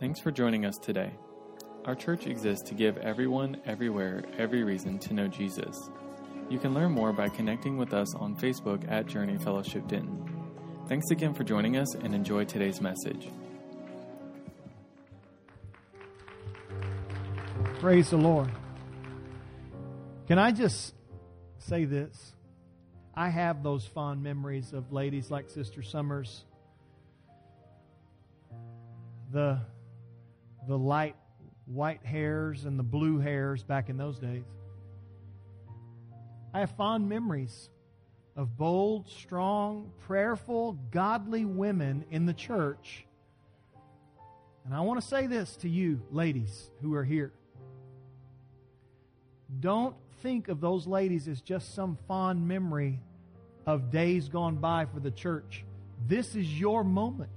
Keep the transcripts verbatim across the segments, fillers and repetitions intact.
Thanks for joining us today. Our church exists to give everyone, everywhere, every reason to know Jesus. You can learn more by connecting with us on Facebook at Journey Fellowship Denton. Thanks again for joining us and enjoy today's message. Praise the Lord. Can I just say this? I have those fond memories of ladies like Sister Summers, the the light white hairs and the blue hairs back in those days. I have fond memories of bold, strong, prayerful, godly women in the church. And I want to say this to you, ladies who are here. Don't think of those ladies as just some fond memory of days gone by for the church. This is your moment.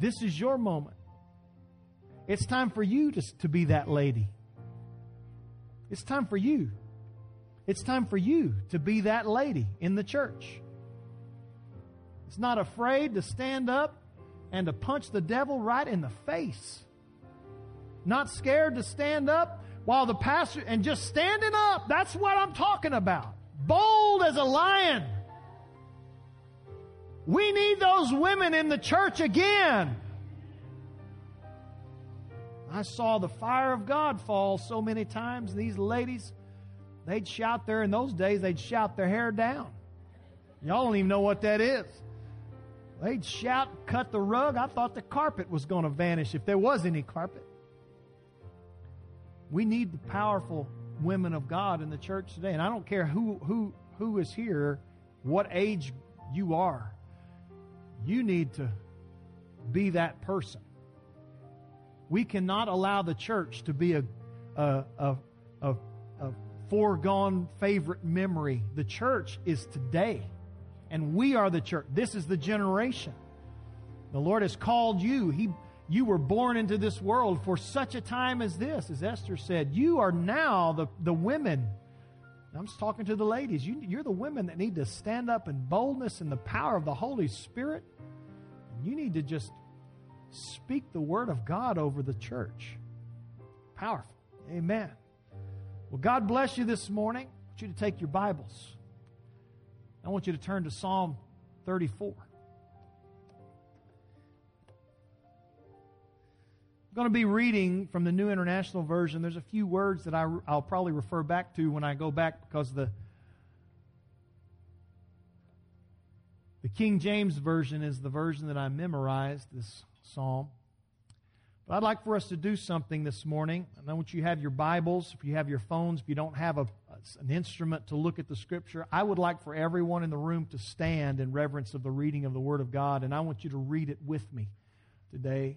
This is your moment. It's time for you to, to be that lady. It's time for you. It's time for you to be that lady in the church. It's not afraid to stand up and to punch the devil right in the face. Not scared to stand up while the pastor, and just standing up. That's what I'm talking about. Bold as a lion. We need those women in the church again. I saw the fire of God fall so many times. These ladies, they'd shout their, in those days, they'd shout their hair down. Y'all don't even know what that is. They'd shout, cut the rug. I thought the carpet was going to vanish if there was any carpet. We need the powerful women of God in the church today. And I don't care who who who is here, what age you are. You need to be that person. We cannot allow the church to be a a, a, a, a foregone favorite memory. The church is today, and we are the church. This is the generation. The Lord has called you. He You were born into this world for such a time as this, as Esther said. You are now the, the women. I'm just talking to the ladies. You, you're the women that need to stand up in boldness and the power of the Holy Spirit. You need to just speak the word of God over the church. Powerful. Amen. Well, God bless you this morning. I want you to take your Bibles. I want you to turn to Psalm thirty-four. I'm going to be reading from the New International Version. There's a few words that I, I'll probably refer back to when I go back because the, the King James Version is the version that I memorized, this psalm. But I'd like for us to do something this morning. And I want you to have your Bibles, if you have your phones, if you don't have a, an instrument to look at the Scripture. I would like for everyone in the room to stand in reverence of the reading of the Word of God, and I want you to read it with me today.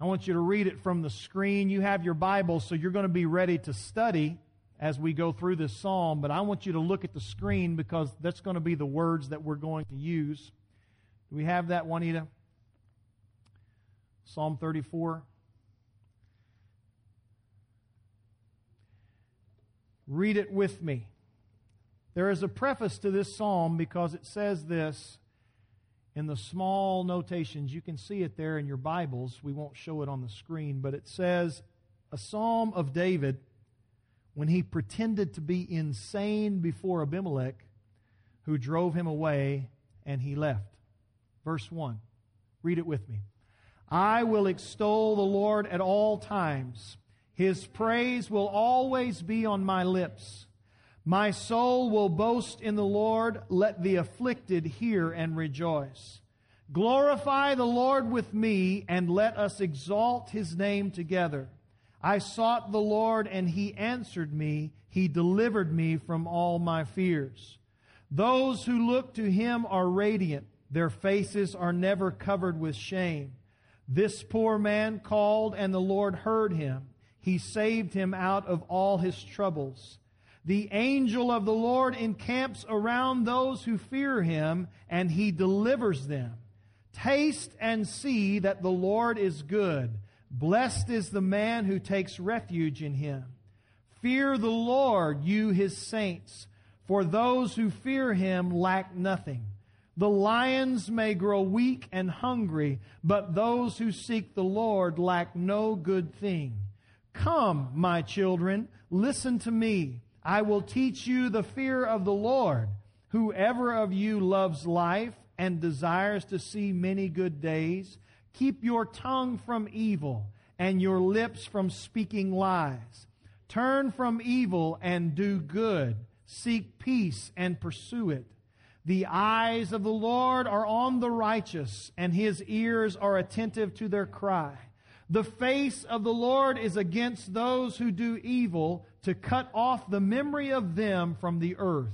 I want you to read it from the screen. You have your Bible, so you're going to be ready to study as we go through this psalm. But I want you to look at the screen because that's going to be the words that we're going to use. Do we have that, Juanita? Psalm thirty-four. Read it with me. There is a preface to this psalm because it says this. In the small notations, you can see it there in your Bibles. We won't show it on the screen, but it says, a psalm of David when he pretended to be insane before Abimelech, who drove him away, and he left. Verse one. Read it with me. I will extol the Lord at all times. His praise will always be on my lips. My soul will boast in the Lord. Let the afflicted hear and rejoice. Glorify the Lord with me, and let us exalt His name together. I sought the Lord, and He answered me. He delivered me from all my fears. Those who look to Him are radiant. Their faces are never covered with shame. This poor man called, and the Lord heard him. He saved him out of all his troubles. The angel of the Lord encamps around those who fear Him, and He delivers them. Taste and see that the Lord is good. Blessed is the man who takes refuge in Him. Fear the Lord, you His saints, for those who fear Him lack nothing. The lions may grow weak and hungry, but those who seek the Lord lack no good thing. Come, my children, listen to me. I will teach you the fear of the Lord. Whoever of you loves life and desires to see many good days, keep your tongue from evil and your lips from speaking lies. Turn from evil and do good. Seek peace and pursue it. The eyes of the Lord are on the righteous, and His ears are attentive to their cry. The face of the Lord is against those who do evil, to cut off the memory of them from the earth.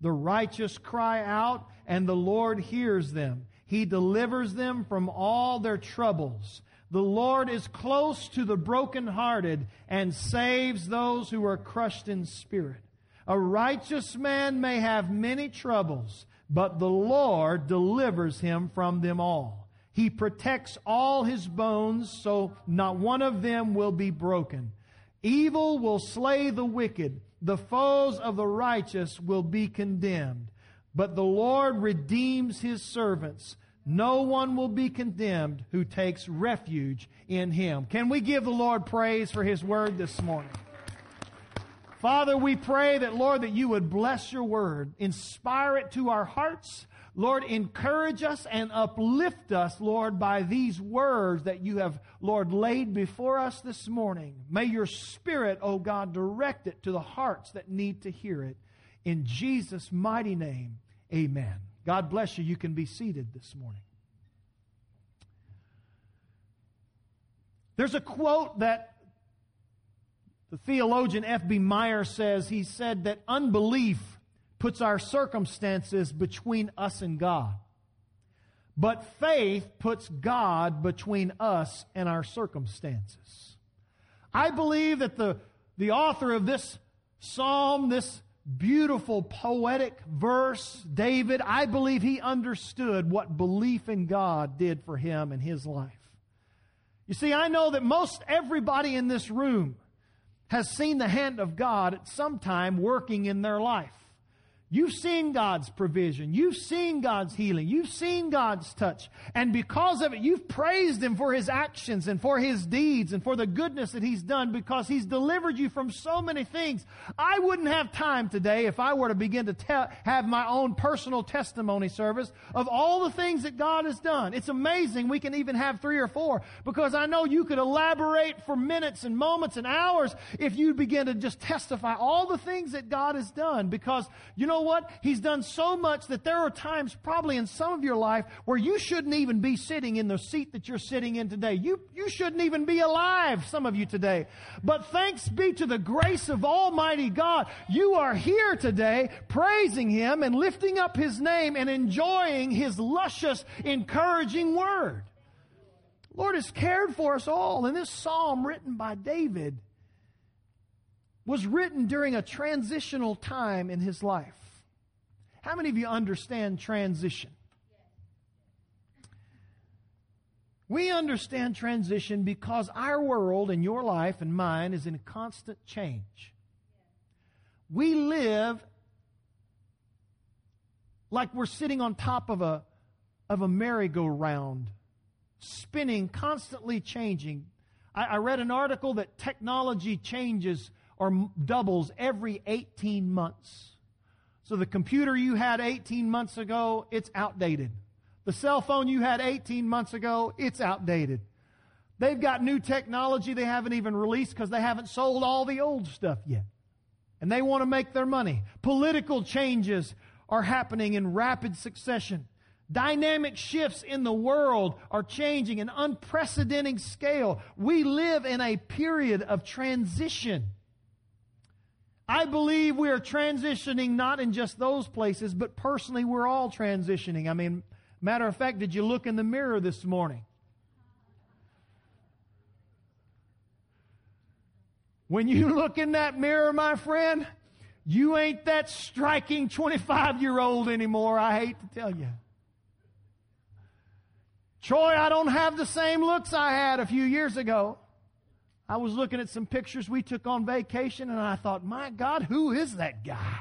The righteous cry out, and the Lord hears them. He delivers them from all their troubles. The Lord is close to the brokenhearted and saves those who are crushed in spirit. A righteous man may have many troubles, but the Lord delivers him from them all. He protects all his bones, so not one of them will be broken. Evil will slay the wicked. The foes of the righteous will be condemned. But the Lord redeems His servants. No one will be condemned who takes refuge in Him. Can we give the Lord praise for His Word this morning? Father, we pray that, Lord, that You would bless Your Word, inspire it to our hearts. Lord, encourage us and uplift us, Lord, by these words that You have, Lord, laid before us this morning. May Your Spirit, O God, direct it to the hearts that need to hear it. In Jesus' mighty name, amen. God bless you. You can be seated this morning. There's a quote that the theologian F B Meyer says. He said that unbelief puts our circumstances between us and God, but faith puts God between us and our circumstances. I believe that the, the author of this psalm, this beautiful poetic verse, David, I believe he understood what belief in God did for him in his life. You see, I know that most everybody in this room has seen the hand of God at some time working in their life. You've seen God's provision. You've seen God's healing. You've seen God's touch. And because of it, you've praised Him for His actions and for His deeds and for the goodness that He's done, because He's delivered you from so many things. I wouldn't have time today if I were to begin to te- have my own personal testimony service of all the things that God has done. It's amazing we can even have three or four, because I know you could elaborate for minutes and moments and hours if you begin to just testify all the things that God has done, because you know what? He's done so much that there are times probably in some of your life where you shouldn't even be sitting in the seat that you're sitting in today. You, you shouldn't even be alive, some of you today. But thanks be to the grace of Almighty God, you are here today praising Him and lifting up His name and enjoying His luscious, encouraging Word. The Lord has cared for us all. And this psalm written by David was written during a transitional time in his life. How many of you understand transition? We understand transition because our world and your life and mine is in constant change. We live like we're sitting on top of a, of a merry-go-round, spinning, constantly changing. I, I read an article that technology changes or doubles every eighteen months. So the computer you had eighteen months ago, it's outdated. The cell phone you had eighteen months ago, it's outdated. They've got new technology they haven't even released because they haven't sold all the old stuff yet. And they want to make their money. Political changes are happening in rapid succession. Dynamic shifts in the world are changing in unprecedented scale. We live in a period of transition. I believe we are transitioning not in just those places, but personally we're all transitioning. I mean, matter of fact, did you look in the mirror this morning? When you look in that mirror, my friend, you ain't that striking twenty-five-year-old anymore, I hate to tell you. Troy, I don't have the same looks I had a few years ago. I was looking at some pictures we took on vacation, and I thought, my God, who is that guy?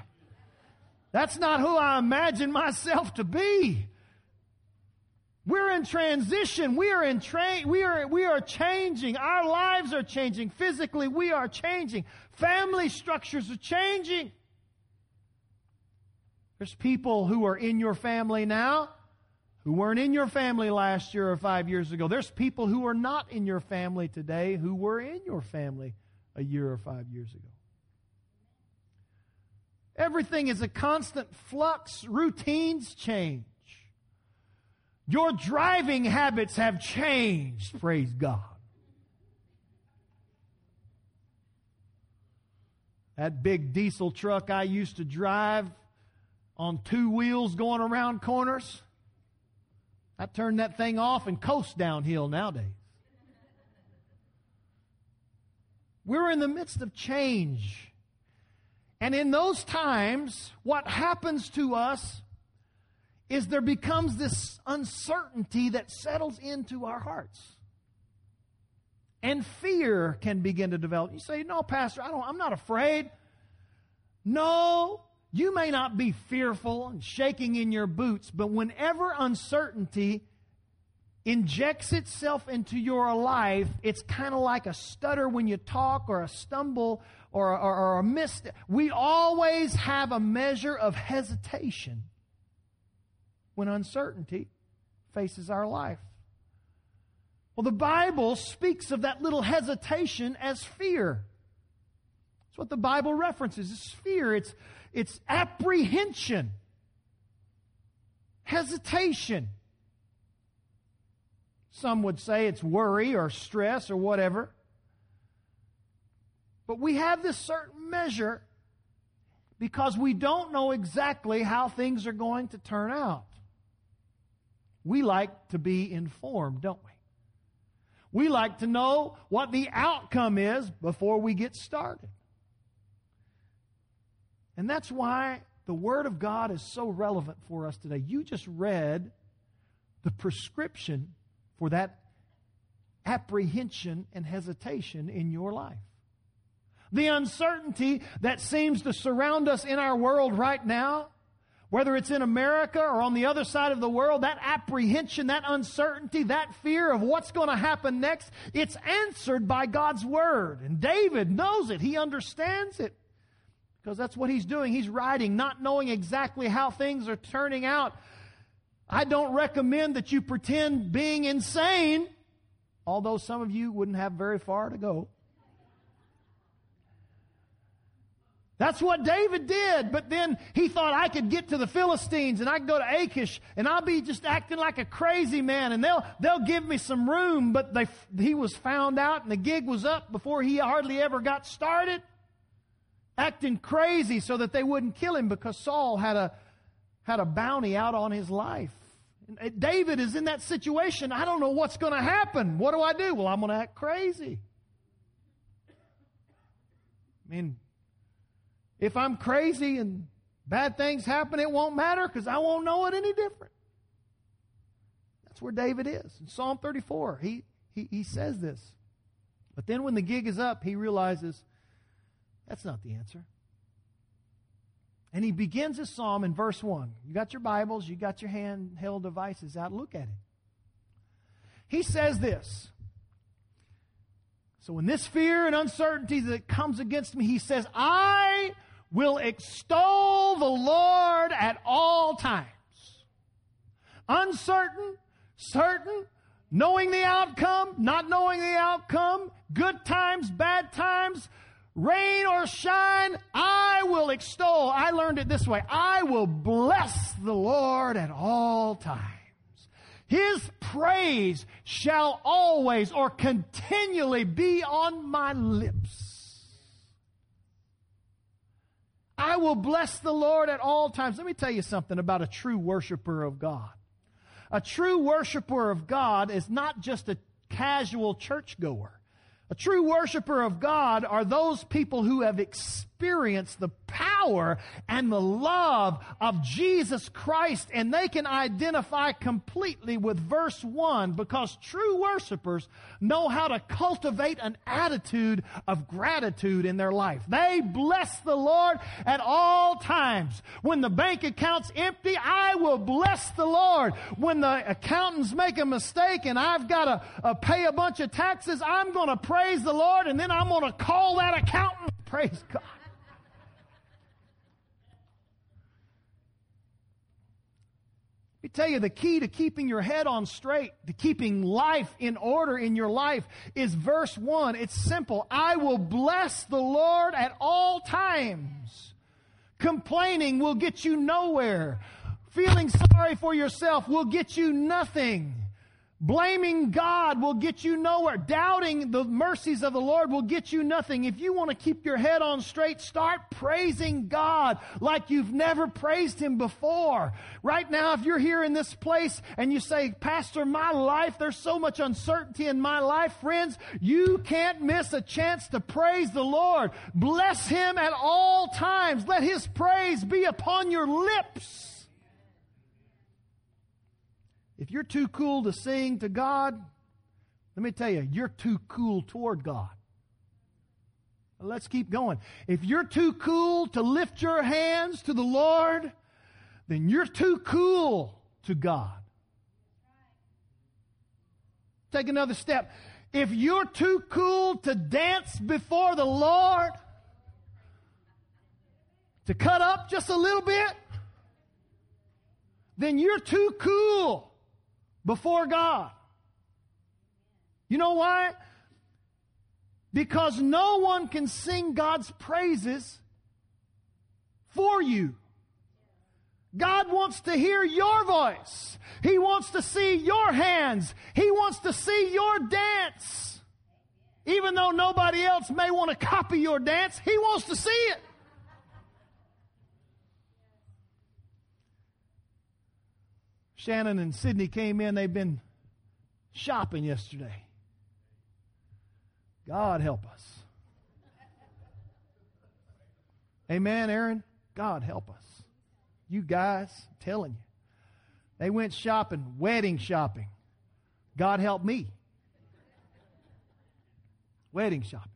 That's not who I imagined myself to be. We're in transition. We are in tra- we are we are changing. Our lives are changing. Physically, we are changing. Family structures are changing. There's people who are in your family now who weren't in your family last year or five years ago. There's people who are not in your family today who were in your family a year or five years ago. Everything is a constant flux. Routines change. Your driving habits have changed, praise God. That big diesel truck I used to drive on two wheels going around corners, I turned that thing off and coast downhill nowadays. We're in the midst of change. And in those times, what happens to us is there becomes this uncertainty that settles into our hearts. And fear can begin to develop. You say, no, Pastor, I don't, I'm not afraid. No, you may not be fearful and shaking in your boots, but whenever uncertainty injects itself into your life, it's kind of like a stutter when you talk or a stumble or, or, or a misstep. We always have a measure of hesitation when uncertainty faces our life. Well, the Bible speaks of that little hesitation as fear. That's what the Bible references. It's fear. It's, it's apprehension. Hesitation. Some would say it's worry or stress or whatever. But we have this certain measure because we don't know exactly how things are going to turn out. We like to be informed, don't we? We like to know what the outcome is before we get started. And that's why the Word of God is so relevant for us today. You just read the prescription for that apprehension and hesitation in your life. The uncertainty that seems to surround us in our world right now, whether it's in America or on the other side of the world, that apprehension, that uncertainty, that fear of what's going to happen next, it's answered by God's Word. And David knows it. He understands it because that's what he's doing. He's writing, not knowing exactly how things are turning out. I don't recommend that you pretend being insane, although some of you wouldn't have very far to go. That's what David did, but then he thought, I could get to the Philistines and I could go to Achish and I'll be just acting like a crazy man and they'll they'll give me some room. But they, he was found out and the gig was up before he hardly ever got started, acting crazy so that they wouldn't kill him because Saul had a had a bounty out on his life. And David is in that situation. I don't know what's going to happen. What do I do? Well, I'm going to act crazy. I mean, if I'm crazy and bad things happen, it won't matter because I won't know it any different. That's where David is. In Psalm thirty-four, he, he, he says this. But then when the gig is up, he realizes that's not the answer. And he begins his psalm in verse one. You got your Bibles, you got your handheld devices out. Look at it. He says this. So when this fear and uncertainty that comes against me, he says, I will extol the Lord at all times. Uncertain, certain, knowing the outcome, not knowing the outcome, good times, bad times, rain or shine, I will extol. I learned it this way. I will bless the Lord at all times. His praise shall always or continually be on my lips. I will bless the Lord at all times. Let me tell you something about a true worshiper of God. A true worshiper of God is not just a casual churchgoer. A true worshiper of God are those people who have experienced the power power and the love of Jesus Christ, and they can identify completely with verse one because true worshipers know how to cultivate an attitude of gratitude in their life. They bless the Lord at all times. When the bank account's empty, I will bless the Lord. When the accountants make a mistake and I've got to uh, pay a bunch of taxes, I'm going to praise the Lord, and then I'm going to call that accountant. Praise God. Let me tell you, the key to keeping your head on straight, to keeping life in order in your life, is verse one. It's simple. I will bless the Lord at all times. Complaining will get you nowhere. Feeling sorry for yourself will get you nothing. Blaming God will get you nowhere. Doubting the mercies of the Lord will get you nothing. If you want to keep your head on straight, start praising God like you've never praised Him before. Right now, if you're here in this place and you say, Pastor, my life, there's so much uncertainty in my life, friends, you can't miss a chance to praise the Lord. Bless Him at all times. Let His praise be upon your lips. If you're too cool to sing to God, let me tell you, you're too cool toward God. Let's keep going. If you're too cool to lift your hands to the Lord, then you're too cool to God. Take another step. If you're too cool to dance before the Lord, to cut up just a little bit, then you're too cool before God. You know why? Because no one can sing God's praises for you. God wants to hear your voice. He wants to see your hands. He wants to see your dance. Even though nobody else may want to copy your dance, He wants to see it. Shannon and Sydney came in. They've been shopping yesterday. God help us. Amen, Aaron? God help us. You guys, I'm telling you. They went shopping, wedding shopping. God help me. Wedding shopping.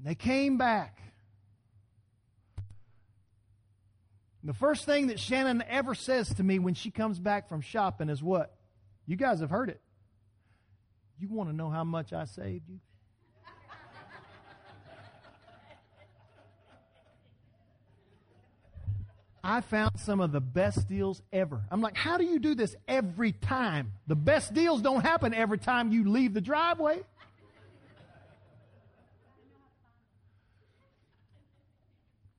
And they came back. The first thing that Shannon ever says to me when she comes back from shopping is what? You guys have heard it. You want to know how much I saved you? I found some of the best deals ever. I'm like, how do you do this every time? The best deals don't happen every time you leave the driveway.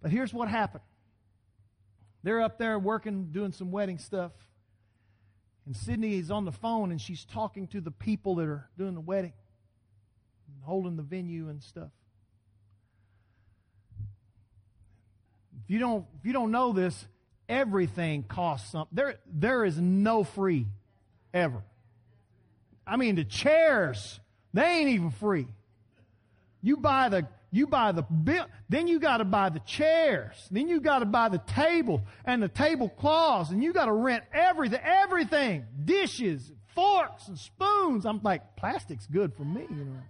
But here's what happened. They're up there working, doing some wedding stuff. And Sydney is on the phone, and she's talking to the people that are doing the wedding, holding the venue and stuff. If you don't, if you don't know this, everything costs something. There, there is no free ever. I mean, the chairs, they ain't even free. You buy the You buy the bill, then you got to buy the chairs, then you got to buy the table and the tablecloths, and you got to rent everything, everything, dishes, forks, and spoons. I'm like, plastic's good for me, you know.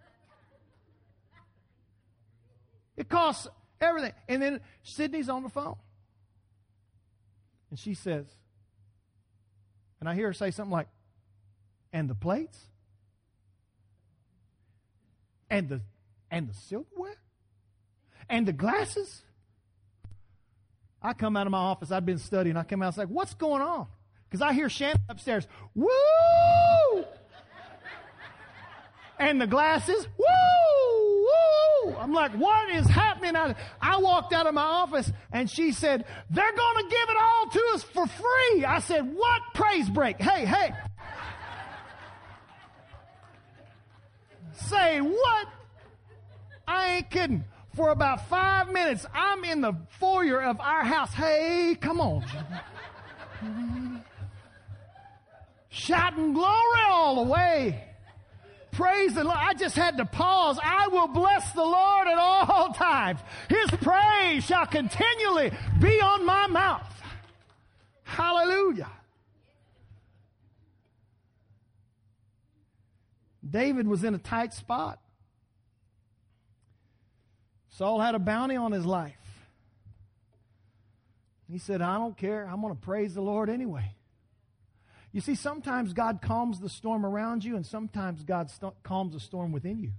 It costs everything. And then Sydney's on the phone, and she says, and I hear her say something like, "And the plates, and the and the silverware." And the glasses? I come out of my office. I've been studying. I come out. I was like, what's going on? Because I hear Shannon upstairs. Woo! And the glasses. Woo! Woo! I'm like, what is happening? I, I walked out of my office, and she said, they're going to give it all to us for free. I said, what praise break? Hey, hey. Say what? I ain't kidding. For about five minutes, I'm in the foyer of our house. Hey, come on. Shouting glory all the way. Praise the Lord. I just had to pause. I will bless the Lord at all times. His praise shall continually be on my mouth. Hallelujah. David was in a tight spot. Saul had a bounty on his life. He said, I don't care. I'm going to praise the Lord anyway. You see, sometimes God calms the storm around you, and sometimes God st- calms the storm within you.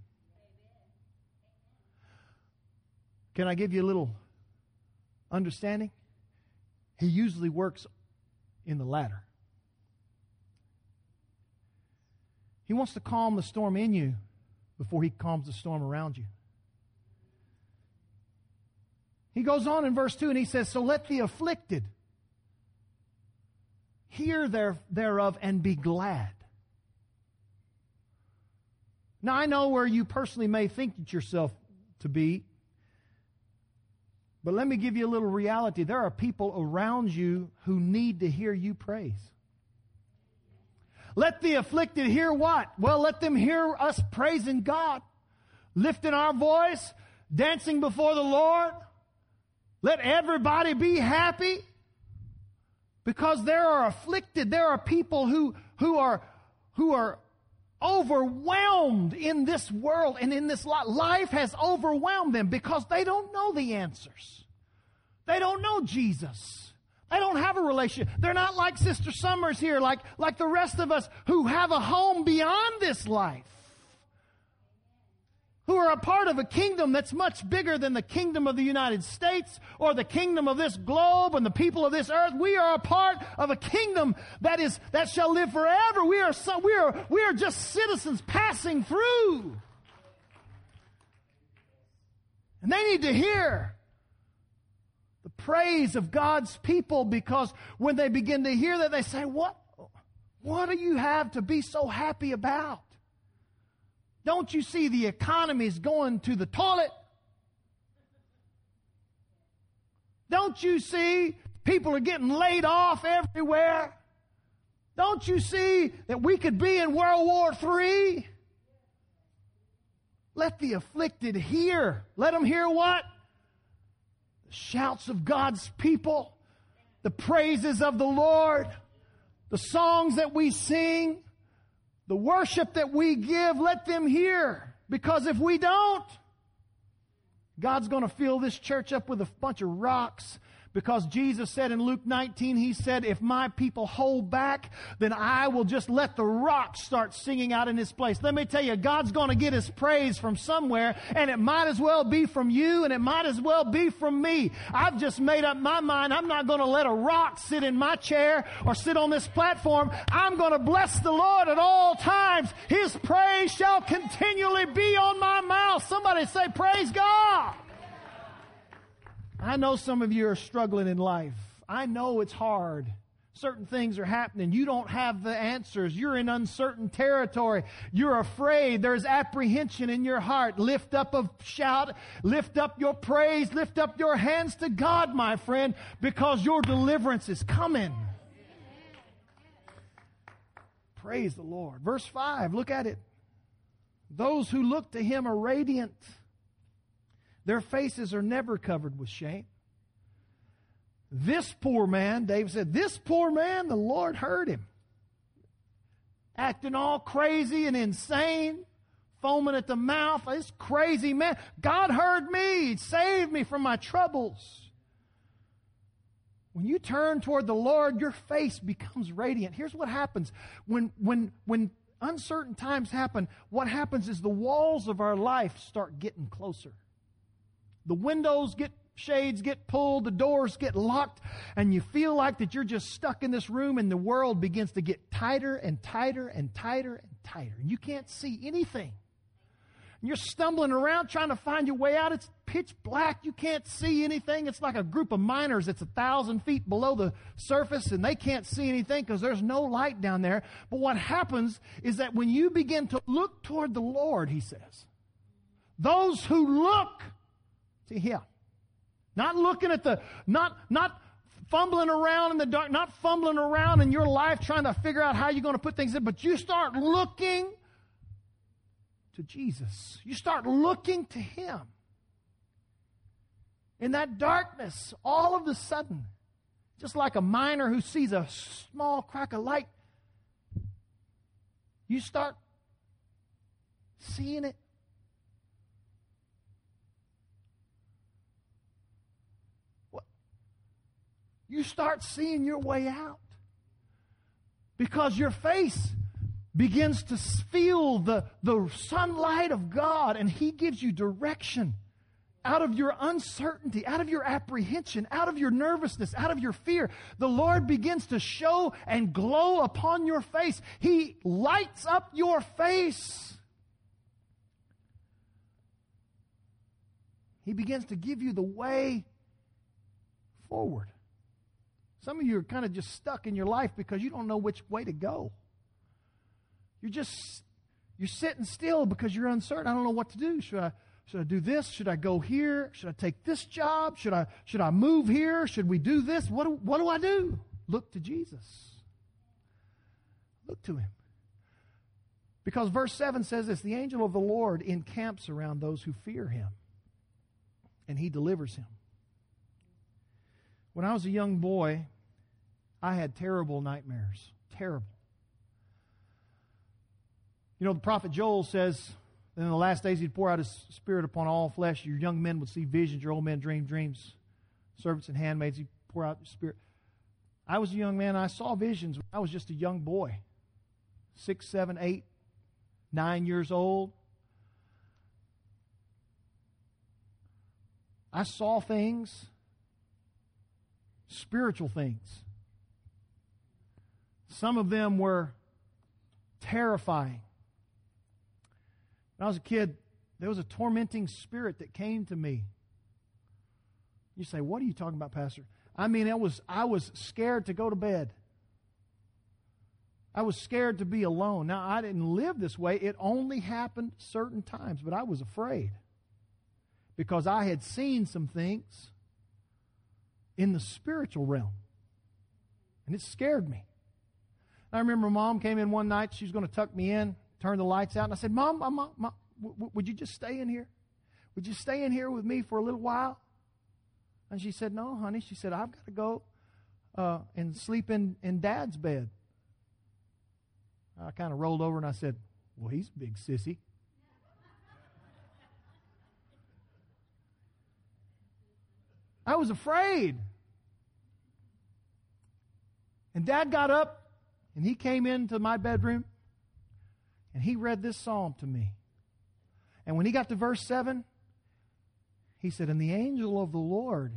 Can I give you a little understanding? He usually works in the latter. He wants to calm the storm in you before he calms the storm around you. He goes on in verse two and he says, so let the afflicted hear there, thereof and be glad. Now, I know where you personally may think it yourself to be, but let me give you a little reality. There are people around you who need to hear you praise. Let the afflicted hear what? Well, let them hear us praising God, lifting our voice, dancing before the Lord. Let everybody be happy, because there are afflicted. There are people who, who are, who are overwhelmed in this world and in this life. Life has overwhelmed them because they don't know the answers. They don't know Jesus. They don't have a relationship. They're not like Sister Summers here, like, like the rest of us who have a home beyond this life, who are a part of a kingdom that's much bigger than the kingdom of the United States or the kingdom of this globe and the people of this earth. We are a part of a kingdom that is that shall live forever. We are so, we are we are just citizens passing through. And they need to hear the praise of God's people, because when they begin to hear that, they say, "What what do you have to be so happy about? Don't you see the economy's going to the toilet? Don't you see people are getting laid off everywhere? Don't you see that we could be in World War Three? Let the afflicted hear. Let them hear what? The shouts of God's people, the praises of the Lord, the songs that we sing, the worship that we give. Let them hear. Because if we don't, God's going to fill this church up with a bunch of rocks. Because Jesus said in Luke nineteen, he said, if my people hold back, then I will just let the rocks start singing out in this place. Let me tell you, God's going to get his praise from somewhere, and it might as well be from you, and it might as well be from me. I've just made up my mind. I'm not going to let a rock sit in my chair or sit on this platform. I'm going to bless the Lord at all times. His praise shall continually be on my mouth. Somebody say, praise God. I know some of you are struggling in life. I know it's hard. Certain things are happening. You don't have the answers. You're in uncertain territory. You're afraid. There's apprehension in your heart. Lift up a shout. Lift up your praise. Lift up your hands to God, my friend, because your deliverance is coming. Praise the Lord. Verse five, look at it. Those who look to him are radiant. Their faces are never covered with shame. This poor man, David said, this poor man, the Lord heard him. Acting all crazy and insane, foaming at the mouth. This crazy man, God heard me. He saved me from my troubles. When you turn toward the Lord, your face becomes radiant. Here's what happens. When, when, when uncertain times happen, what happens is the walls of our life start getting closer. The windows get, shades get pulled, the doors get locked, and you feel like that you're just stuck in this room, and the world begins to get tighter and tighter and tighter and tighter. And you can't see anything. And you're stumbling around trying to find your way out. It's pitch black. You can't see anything. It's like a group of miners that's a thousand feet below the surface, and they can't see anything because there's no light down there. But what happens is that when you begin to look toward the Lord, he says, those who look to him. Not looking at the, not, not fumbling around in the dark, not fumbling around in your life trying to figure out how you're going to put things in, but you start looking to Jesus. You start looking to Him. In that darkness, all of a sudden, just like a miner who sees a small crack of light, you start seeing it. What? You start seeing your way out because your face begins to feel the, the sunlight of God, and He gives you direction out of your uncertainty, out of your apprehension, out of your nervousness, out of your fear. The Lord begins to show and glow upon your face. He lights up your face. He begins to give you the way forward. Some of you are kind of just stuck in your life because you don't know which way to go. You're just, you're sitting still because you're uncertain. I don't know what to do. Should I, should I do this? Should I go here? Should I take this job? Should I, should I move here? Should we do this? What do, what do I do? Look to Jesus. Look to Him. Because verse seven says this, the angel of the Lord encamps around those who fear Him, and He delivers him. When I was a young boy, I had terrible nightmares. Terrible. You know, the prophet Joel says that in the last days He'd pour out His Spirit upon all flesh. Your young men would see visions. Your old men dream dreams. Servants and handmaids, He'd pour out His Spirit. I was a young man. And I saw visions when I was just a young boy. Six, seven, eight, nine years old. I saw things, spiritual things. Some of them were terrifying. When I was a kid, there was a tormenting spirit that came to me. You say, what are you talking about, Pastor? I mean, it was I was scared to go to bed. I was scared to be alone. Now, I didn't live this way. It only happened certain times, but I was afraid because I had seen some things in the spiritual realm, and it scared me. I remember Mom came in one night. She was going to tuck me in, turn the lights out. And I said, Mom, Mom, Mom, would you just stay in here? Would you stay in here with me for a little while? And she said, no, honey. She said, I've got to go uh, and sleep in, in Dad's bed. I kind of rolled over and I said, well, he's a big sissy. I was afraid. And Dad got up. And he came into my bedroom, and he read this psalm to me. And when he got to verse seven, he said, and the angel of the Lord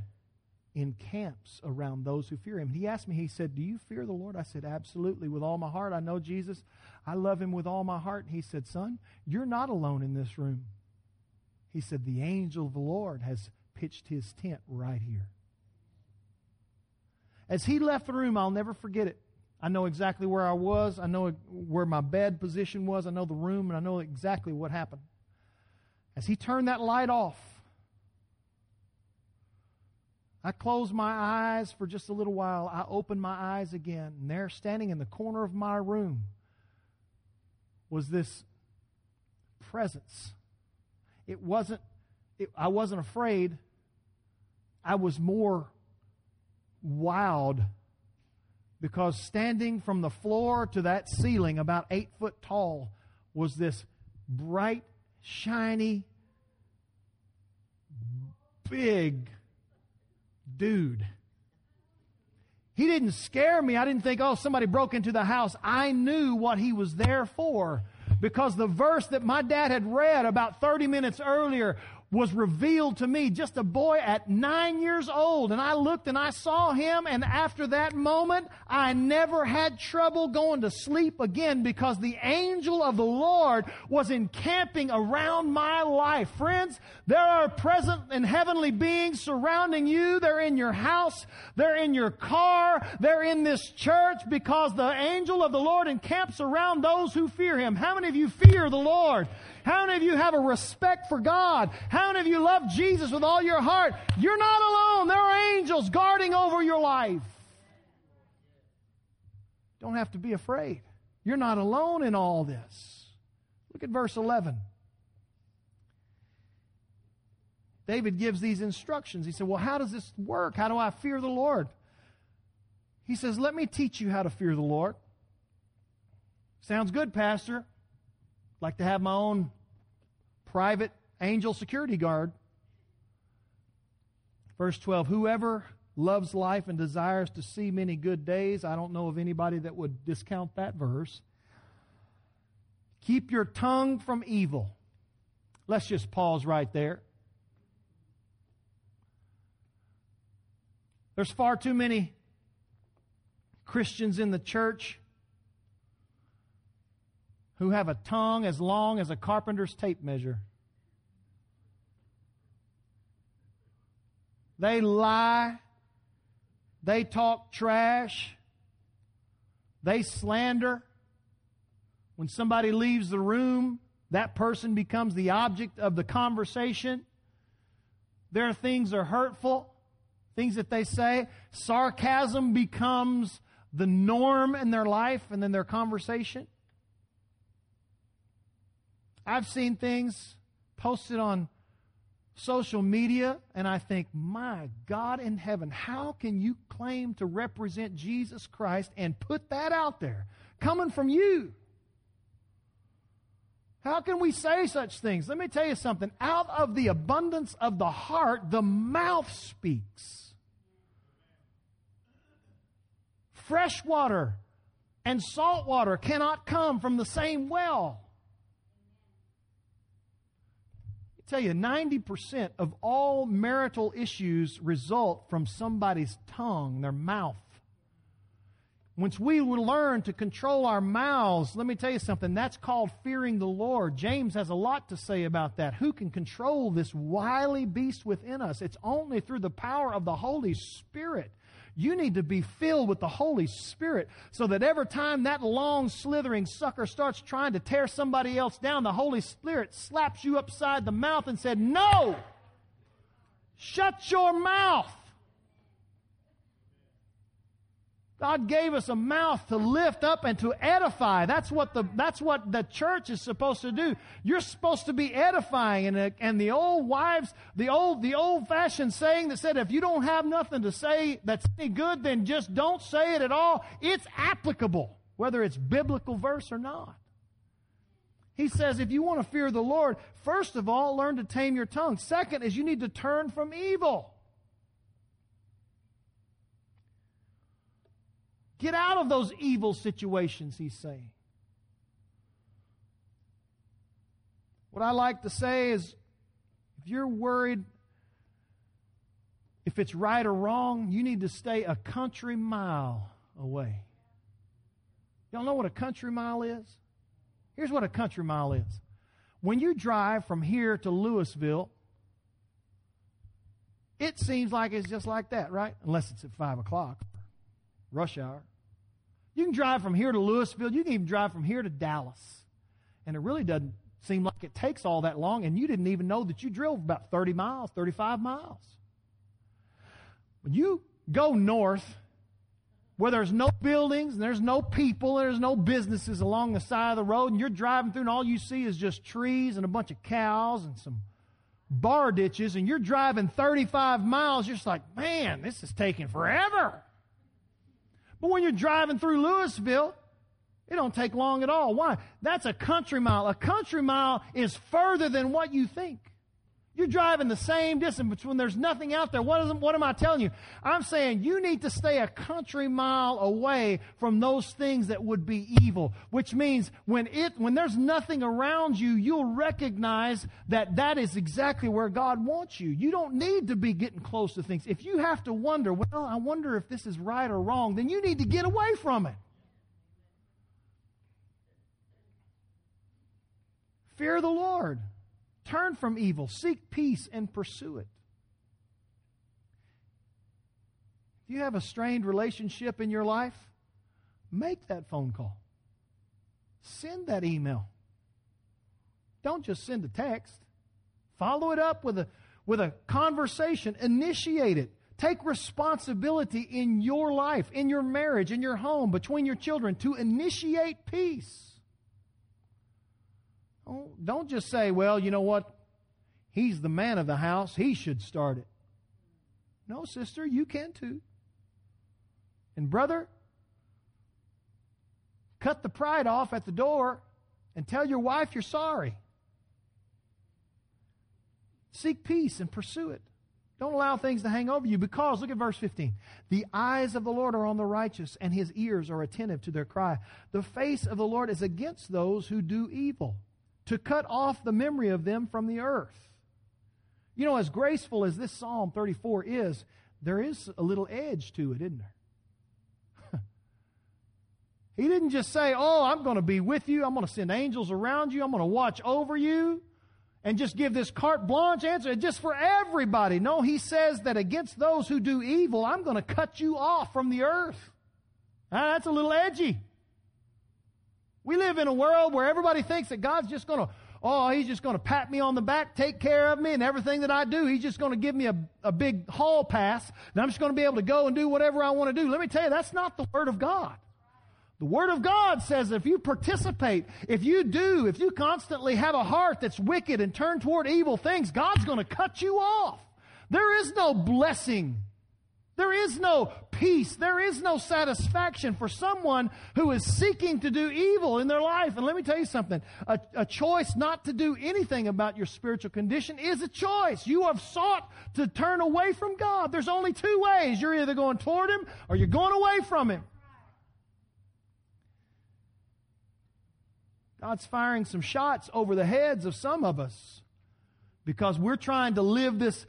encamps around those who fear Him. And he asked me, he said, do you fear the Lord? I said, absolutely, with all my heart. I know Jesus. I love Him with all my heart. And he said, son, you're not alone in this room. He said, the angel of the Lord has pitched his tent right here. As he left the room, I'll never forget it. I know exactly where I was. I know where my bed position was. I know the room, and I know exactly what happened. As he turned that light off, I closed my eyes for just a little while. I opened my eyes again, and there, standing in the corner of my room, was this presence. It wasn't, it, I wasn't afraid. I was more wowed. Because standing from the floor to that ceiling, about eight foot tall, was this bright, shiny, big dude. He didn't scare me. I didn't think, oh, somebody broke into the house. I knew what he was there for. Because the verse that my dad had read about thirty minutes earlier was revealed to me, just a boy at nine years old. And I looked and I saw him, and after that moment, I never had trouble going to sleep again because the angel of the Lord was encamping around my life. Friends, there are present and heavenly beings surrounding you. They're in your house. They're in your car. They're in this church because the angel of the Lord encamps around those who fear Him. How many of you fear the Lord? How many of you have a respect for God? How many of you love Jesus with all your heart? You're not alone. There are angels guarding over your life. Don't have to be afraid. You're not alone in all this. Look at verse eleven. David gives these instructions. He said, well, how does this work? How do I fear the Lord? He says, let me teach you how to fear the Lord. Sounds good, Pastor. I'd like to have my own private angel security guard. Verse twelve, whoever loves life and desires to see many good days, I don't know of anybody that would discount that verse. Keep your tongue from evil. Let's just pause right there. There's far too many Christians in the church who have a tongue as long as a carpenter's tape measure. They lie. They talk trash. They slander. When somebody leaves the room, that person becomes the object of the conversation. Their things are hurtful, things that they say. Sarcasm becomes the norm in their life and in their conversation. I've seen things posted on social media, and I think, my God in heaven, how can you claim to represent Jesus Christ and put that out there, coming from you? How can we say such things? Let me tell you something. Out of the abundance of the heart, the mouth speaks. Fresh water and salt water cannot come from the same well. Tell you, ninety percent of all marital issues result from somebody's tongue, their mouth. Once we learn to control our mouths, let me tell you something, that's called fearing the Lord. James has a lot to say about that. Who can control this wily beast within us? It's only through the power of the Holy Spirit. You need to be filled with the Holy Spirit so that every time that long, slithering sucker starts trying to tear somebody else down, the Holy Spirit slaps you upside the mouth and said, no! Shut your mouth! God gave us a mouth to lift up and to edify. That's what the, that's what the church is supposed to do. You're supposed to be edifying. And, and the old wives, the old, the old-fashioned saying that said, if you don't have nothing to say that's any good, then just don't say it at all. It's applicable, whether it's biblical verse or not. He says, if you want to fear the Lord, first of all, learn to tame your tongue. Second is you need to turn from evil. Get out of those evil situations, he's saying. What I like to say is, if you're worried if it's right or wrong, you need to stay a country mile away. Y'all know what a country mile is? Here's what a country mile is. When you drive from here to Louisville, it seems like it's just like that, right? Unless it's at five o'clock. Rush hour. You can drive from here to Louisville. You can even drive from here to Dallas. And it really doesn't seem like it takes all that long, and you didn't even know that you drove about thirty miles, thirty-five miles. When you go north, where there's no buildings, and there's no people, and there's no businesses along the side of the road, and you're driving through, and all you see is just trees and a bunch of cows and some bar ditches, and you're driving thirty-five miles, you're just like, man, this is taking forever. But when you're driving through Louisville, it don't take long at all. Why? That's a country mile. A country mile is further than what you think. You're driving the same distance, but when there's nothing out there, what, is, what am I telling you? I'm saying you need to stay a country mile away from those things that would be evil, which means when it when there's nothing around you, you'll recognize that that is exactly where God wants you. You don't need to be getting close to things. If you have to wonder, well, I wonder if this is right or wrong, then you need to get away from it. Fear the Lord. Turn from evil, seek peace, and pursue it. If you have a strained relationship in your life, make that phone call. Send that email. Don't just send a text. Follow it up with a, with a conversation. Initiate it. Take responsibility in your life, in your marriage, in your home, between your children, to initiate peace. Don't just say, well, you know what? He's the man of the house. He should start it. No, sister, you can too. And brother, cut the pride off at the door and tell your wife you're sorry. Seek peace and pursue it. Don't allow things to hang over you because, look at verse fifteen, the eyes of the Lord are on the righteous and His ears are attentive to their cry. The face of the Lord is against those who do evil, to cut off the memory of them from the earth. You know, as graceful as this Psalm thirty-four is, there is a little edge to it, isn't there? He didn't just say, oh, I'm going to be with you. I'm going to send angels around you. I'm going to watch over you. And just give this carte blanche answer just for everybody. No, he says that against those who do evil, I'm going to cut you off from the earth. Now, that's a little edgy. We live in a world where everybody thinks that God's just going to, oh, He's just going to pat me on the back, take care of me, and everything that I do, He's just going to give me a, a big hall pass, and I'm just going to be able to go and do whatever I want to do. Let me tell you, that's not the Word of God. The Word of God says if you participate, if you do, if you constantly have a heart that's wicked and turn toward evil things, God's going to cut you off. There is no blessing. There is no peace. There is no satisfaction for someone who is seeking to do evil in their life. And let me tell you something. A, a choice not to do anything about your spiritual condition is a choice. You have sought to turn away from God. There's only two ways. You're either going toward Him or you're going away from Him. God's firing some shots over the heads of some of us because we're trying to live this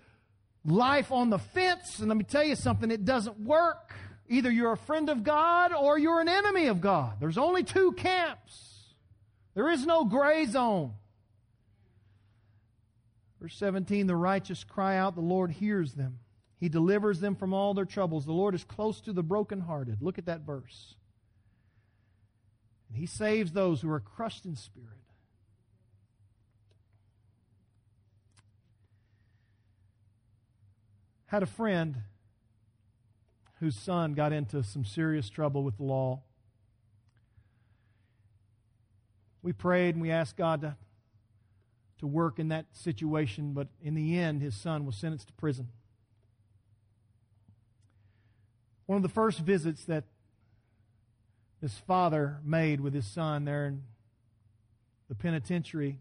life on the fence. And let me tell you something, it doesn't work. Either you're a friend of God or you're an enemy of God. There's only two camps. There is no gray zone. Verse seventeen, the righteous cry out, the Lord hears them. He delivers them from all their troubles. The Lord is close to the brokenhearted. Look at that verse. He saves those who are crushed in spirit. Had a friend whose son got into some serious trouble with the law. We prayed and we asked God to, to work in that situation, but in the end, his son was sentenced to prison. One of the first visits that this father made with his son there in the penitentiary,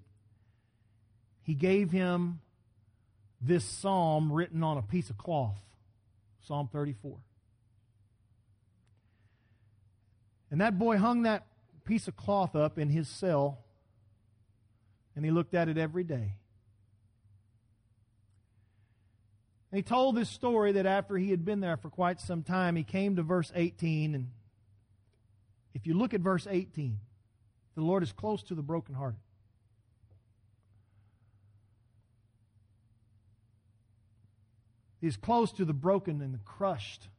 he gave him this psalm written on a piece of cloth, Psalm thirty-four. And that boy hung that piece of cloth up in his cell, and he looked at it every day. And he told this story that after he had been there for quite some time, he came to verse eighteen, and if you look at verse eighteen, the Lord is close to the brokenhearted. He is close to the broken and the crushed.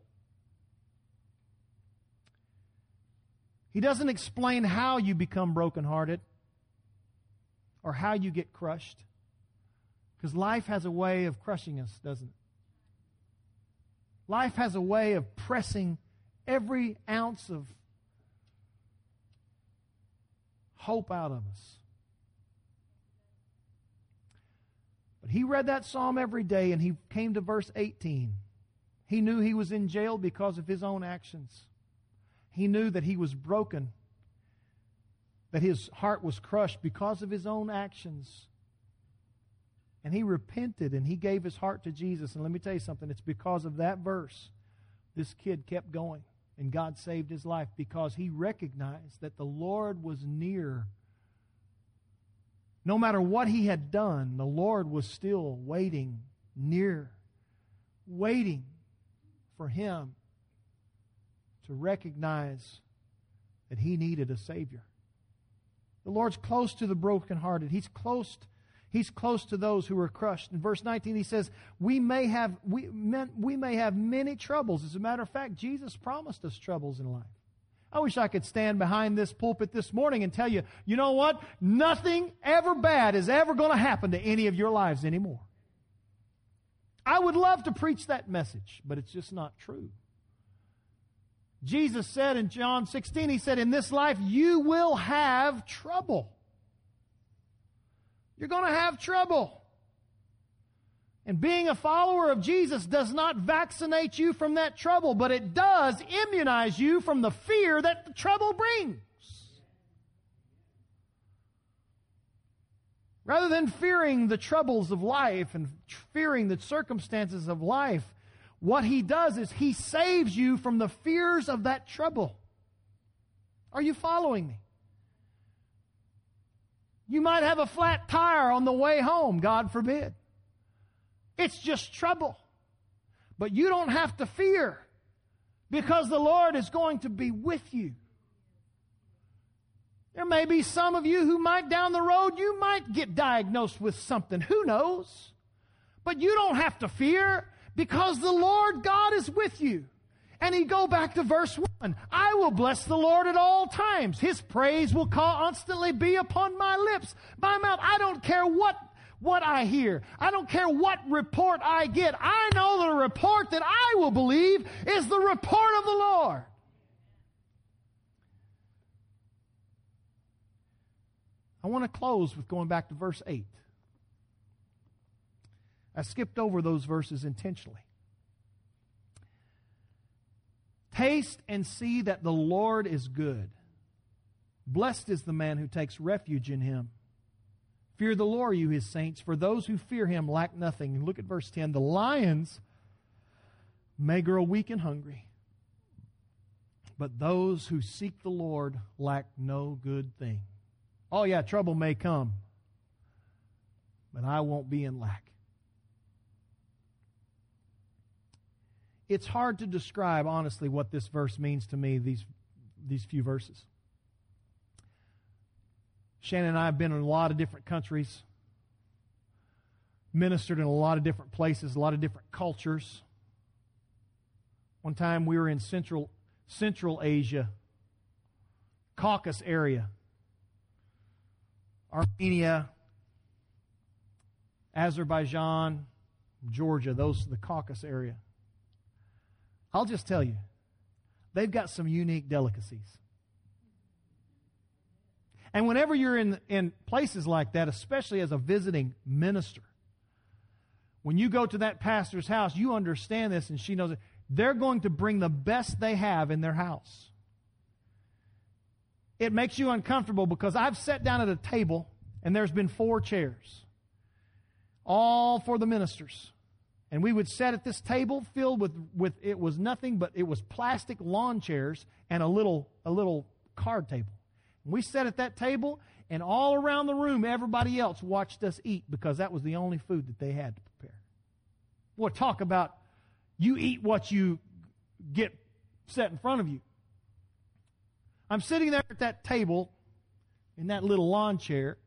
He doesn't explain how you become brokenhearted or how you get crushed, because life has a way of crushing us, doesn't it? Life has a way of pressing every ounce of hope out of us. But he read that psalm every day, and he came to verse eighteen. He knew he was in jail because of his own actions. He knew that he was broken, that his heart was crushed because of his own actions. And he repented, and he gave his heart to Jesus. And let me tell you something, it's because of that verse this kid kept going. And God saved his life because he recognized that the Lord was near. No matter what he had done, the Lord was still waiting near, waiting for him to recognize that he needed a Savior. The Lord's close to the brokenhearted. He's close to He's close to those who are crushed. In verse nineteen, he says, we may have we, men, we may have many troubles. As a matter of fact, Jesus promised us troubles in life. I wish I could stand behind this pulpit this morning and tell you, you know what? Nothing ever bad is ever going to happen to any of your lives anymore. I would love to preach that message, but it's just not true. Jesus said in John sixteen, he said, in this life you will have trouble. You're going to have trouble. And being a follower of Jesus does not vaccinate you from that trouble, but it does immunize you from the fear that the trouble brings. Rather than fearing the troubles of life and fearing the circumstances of life, what He does is He saves you from the fears of that trouble. Are you following me? You might have a flat tire on the way home, God forbid. It's just trouble. But you don't have to fear because the Lord is going to be with you. There may be some of you who might down the road, you might get diagnosed with something. Who knows? But you don't have to fear because the Lord God is with you. And he go back to verse one. I will bless the Lord at all times. His praise will constantly be upon my lips. My mouth, I don't care what what I hear. I don't care what report I get. I know the report that I will believe is the report of the Lord. I want to close with going back to verse eight. I skipped over those verses intentionally. Taste and see that the Lord is good. Blessed is the man who takes refuge in him. Fear the Lord, you his saints, for those who fear him lack nothing. And look at verse ten. The lions may grow weak and hungry, but those who seek the Lord lack no good thing. Oh yeah, trouble may come, but I won't be in lack. It's hard to describe, honestly, what this verse means to me, these, these few verses. Shannon and I have been in a lot of different countries, ministered in a lot of different places, a lot of different cultures. One time we were in Central, Central Asia, Caucasus area, Armenia, Azerbaijan, Georgia, those are the Caucasus area. I'll just tell you, they've got some unique delicacies. And whenever you're in, in places like that, especially as a visiting minister, when you go to that pastor's house, you understand this, and she knows it. They're going to bring the best they have in their house. It makes you uncomfortable because I've sat down at a table, and there's been four chairs, all for the ministers. And we would sit at this table filled with, with it was nothing but it was plastic lawn chairs and a little a little card table. And we sat at that table, and all around the room, everybody else watched us eat because that was the only food that they had to prepare. Boy, talk about you eat what you get set in front of you. I'm sitting there at that table in that little lawn chair,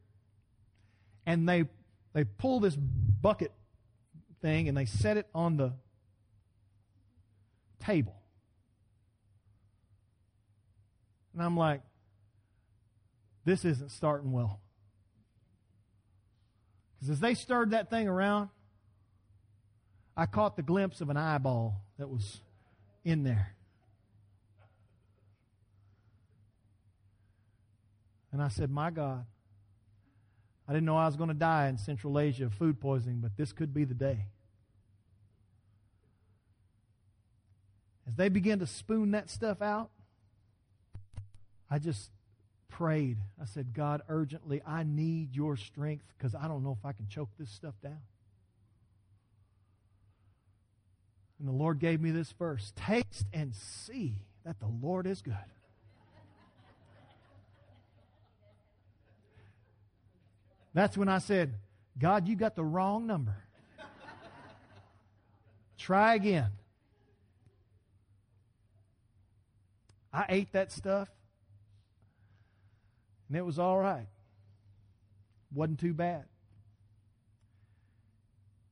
and they they pull this bucket thing and they set it on the table. And I'm like, this isn't starting well. Because as they stirred that thing around, I caught the glimpse of an eyeball that was in there. And I said, my God, I didn't know I was going to die in Central Asia of food poisoning, but this could be the day. As they began to spoon that stuff out, I just prayed. I said, God, urgently, I need your strength because I don't know if I can choke this stuff down. And the Lord gave me this verse, taste and see that the Lord is good. That's when I said, God, you got the wrong number. Try again. I ate that stuff, and it was all right. Wasn't too bad.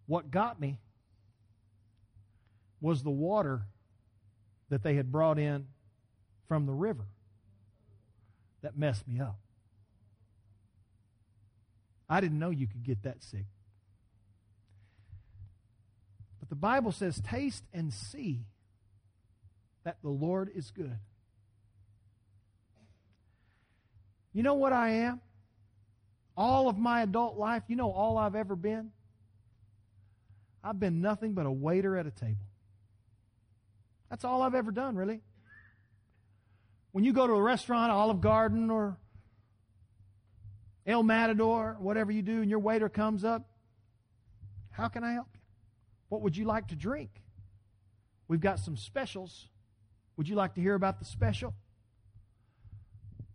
What got me was the water that they had brought in from the river that messed me up. I didn't know you could get that sick. But the Bible says, taste and see that the Lord is good. You know what I am? All of my adult life, you know all I've ever been? I've been nothing but a waiter at a table. That's all I've ever done, really. When you go to a restaurant, Olive Garden or El Matador, whatever you do, and your waiter comes up, how can I help you? What would you like to drink? We've got some specials. Would you like to hear about the special?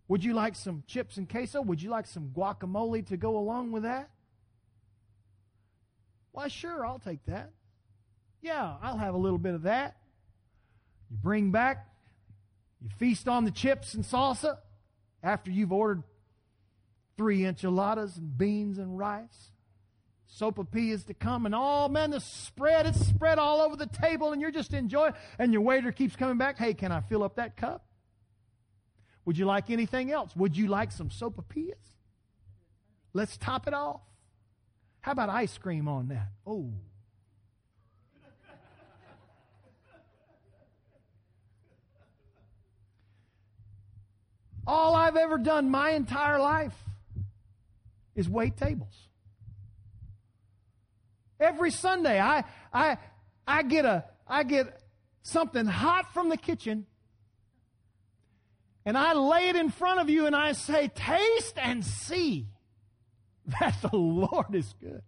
Would you like some chips and queso? Would you like some guacamole to go along with that? Why, sure, I'll take that. Yeah, I'll have a little bit of that. You bring back, you feast on the chips and salsa after you've ordered three enchiladas and beans and rice. Sopapillas to come, and oh man, the spread, it's spread all over the table, and you're just enjoying, and your waiter keeps coming back. Hey, can I fill up that cup? Would you like anything else? Would you like some sopapillas? Let's top it off. How about ice cream on that? Oh. All I've ever done my entire life is wait tables. Every Sunday, I I I get a I get something hot from the kitchen, and I lay it in front of you, and I say, "Taste and see that the Lord is good.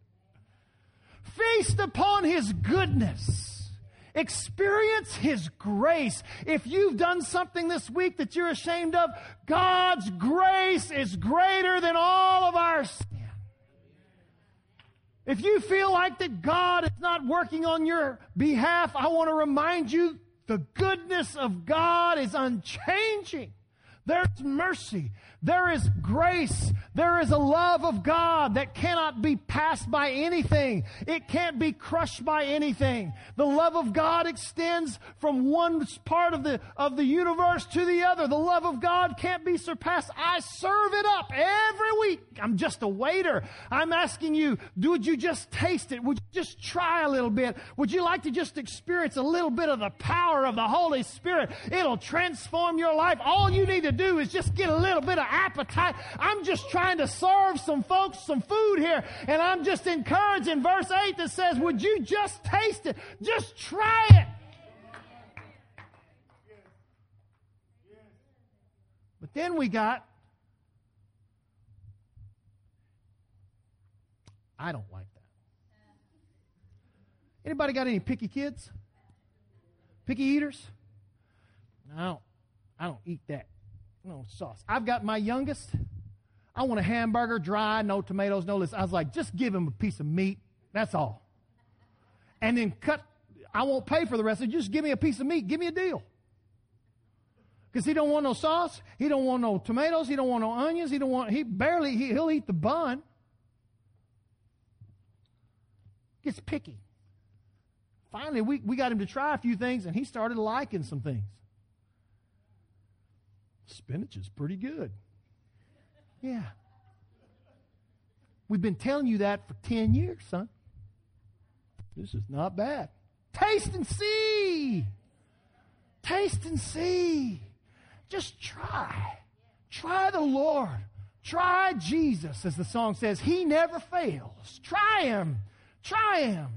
Feast upon His goodness. Experience His grace." If you've done something this week that you're ashamed of, God's grace is greater than all of our sin. If you feel like that God is not working on your behalf, I want to remind you the goodness of God is unchanging. There's mercy. There is grace. There is a love of God that cannot be passed by anything. It can't be crushed by anything. The love of God extends from one part of the, of the universe to the other. The love of God can't be surpassed. I serve it up every week. I'm just a waiter. I'm asking you, would you just taste it? Would you just try a little bit? Would you like to just experience a little bit of the power of the Holy Spirit? It'll transform your life. All you need to do is just get a little bit of appetite. I'm just trying to serve some folks some food here, and I'm just encouraging verse eight that says, would you just taste it? Just try it. But then we got, I don't like that. Anybody got any picky kids? Picky eaters? No, I don't, I don't eat that. No sauce. I've got my youngest. I want a hamburger, dry, no tomatoes, no lettuce. I was like, just give him a piece of meat. That's all. And then cut. I won't pay for the rest of it. Just give me a piece of meat. Give me a deal. Because he don't want no sauce. He don't want no tomatoes. He don't want no onions. He don't want. He barely. He, he'll eat the bun. Gets picky. Finally, we we got him to try a few things, and he started liking some things. Spinach is pretty good. Yeah. We've been telling you that for ten years, son. This is not bad. Taste and see. Taste and see. Just try. Try the Lord. Try Jesus, as the song says. He never fails. Try Him. Try Him.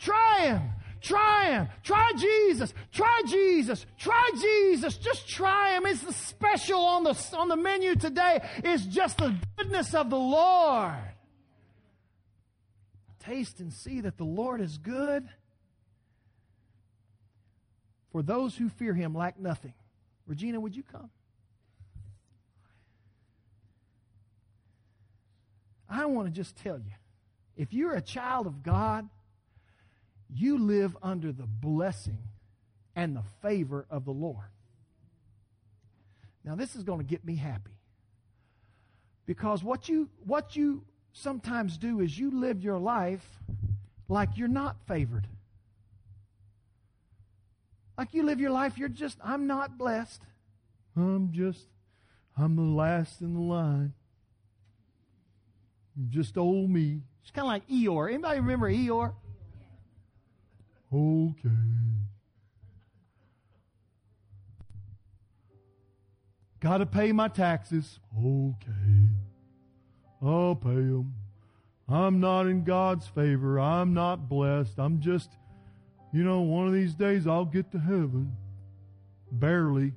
Try Him. Try Him. Try Jesus. Try Jesus. Try Jesus. Just try Him. It's the special on the, on the menu today. It's just the goodness of the Lord. Taste and see that the Lord is good. For those who fear Him lack nothing. Regina, would you come? I want to just tell you, if you're a child of God, you live under the blessing and the favor of the Lord. Now, this is going to get me happy. Because what you what you sometimes do is you live your life like you're not favored. Like you live your life, you're just, I'm not blessed. I'm just, I'm the last in the line. Just old me. It's kind of like Eeyore. Anybody remember Eeyore? Okay. Gotta pay my taxes. Okay. I'll pay them. I'm not in God's favor. I'm not blessed. I'm just, you know, one of these days I'll get to heaven. Barely.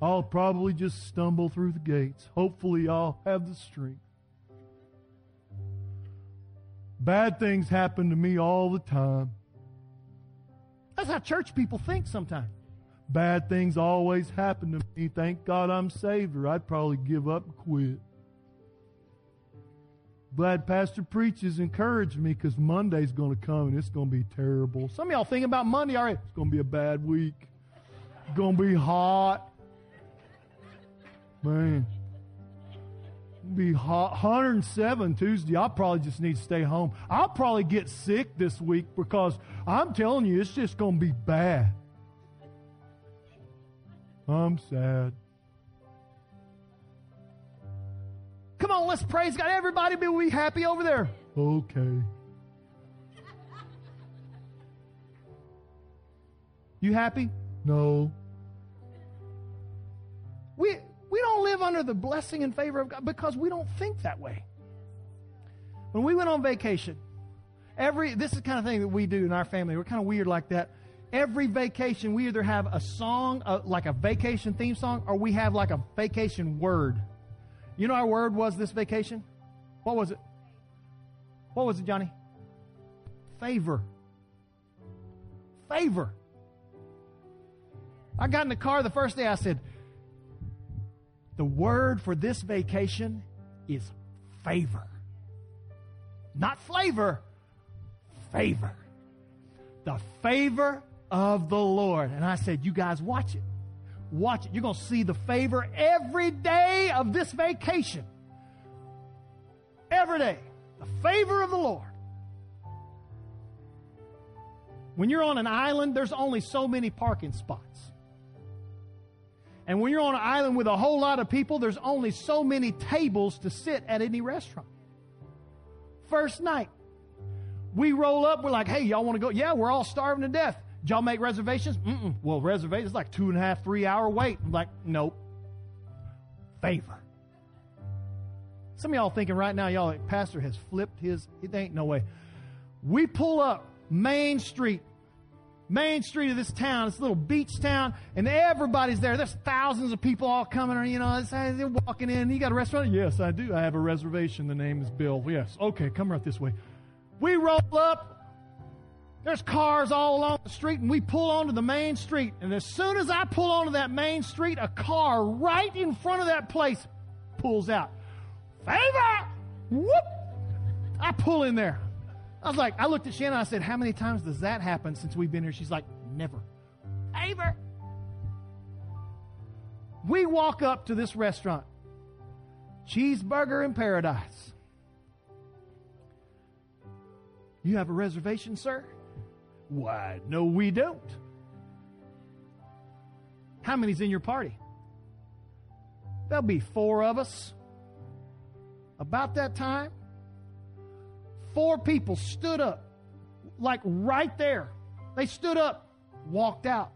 I'll probably just stumble through the gates. Hopefully I'll have the strength. Bad things happen to me all the time. That's how church people think sometimes. Bad things always happen to me. Thank God I'm saved, or I'd probably give up and quit. Glad Pastor preaches encouraged me, because Monday's going to come and it's going to be terrible. Some of y'all think about Monday already. Right, it's going to be a bad week. It's going to be hot. Man. It'll be hot. one hundred seven Tuesday. I'll probably just need to stay home. I'll probably get sick this week, because I'm telling you, it's just going to be bad. I'm sad. Come on, let's praise God. Everybody be happy over there. Okay. You happy? No. We we don't live under the blessing and favor of God because we don't think that way. When we went on vacation, every this is the kind of thing that we do in our family. We're kind of weird like that. Every vacation, we either have a song, uh, like a vacation theme song, or we have like a vacation word. You know our word was this vacation? What was it? What was it, Johnny? Favor. Favor. I got in the car the first day, I said, the word for this vacation is favor. Not flavor. Favor. The favor of the Lord. And I said, you guys watch it. Watch it. You're going to see the favor every day of this vacation. Every day. The favor of the Lord. When you're on an island, there's only so many parking spots. And when you're on an island with a whole lot of people, there's only so many tables to sit at any restaurant. First night, we roll up. We're like, hey, y'all want to go? Yeah, we're all starving to death. Did y'all make reservations? Mm-mm. Well, reservations, like two and a half, three hour wait. I'm like, nope. Favor. Some of y'all thinking right now, y'all, like, pastor has flipped his, it ain't no way. We pull up Main Street, Main Street of this town, this little beach town, and everybody's there. There's thousands of people all coming, or, you know, they're walking in. You got a restaurant? Yes, I do. I have a reservation. The name is Bill. Yes. Okay, come right this way. We roll up. There's cars all along the street, and we pull onto the main street. And as soon as I pull onto that main street, a car right in front of that place pulls out. Favor! Whoop! I pull in there. I was like, I looked at Shannon, I said, how many times does that happen since we've been here? She's like, never. Favor! We walk up to this restaurant. Cheeseburger in Paradise. You have a reservation, sir? Why, no, we don't. How many's in your party? There'll be four of us. About that time, four people stood up, like right there. They stood up, walked out.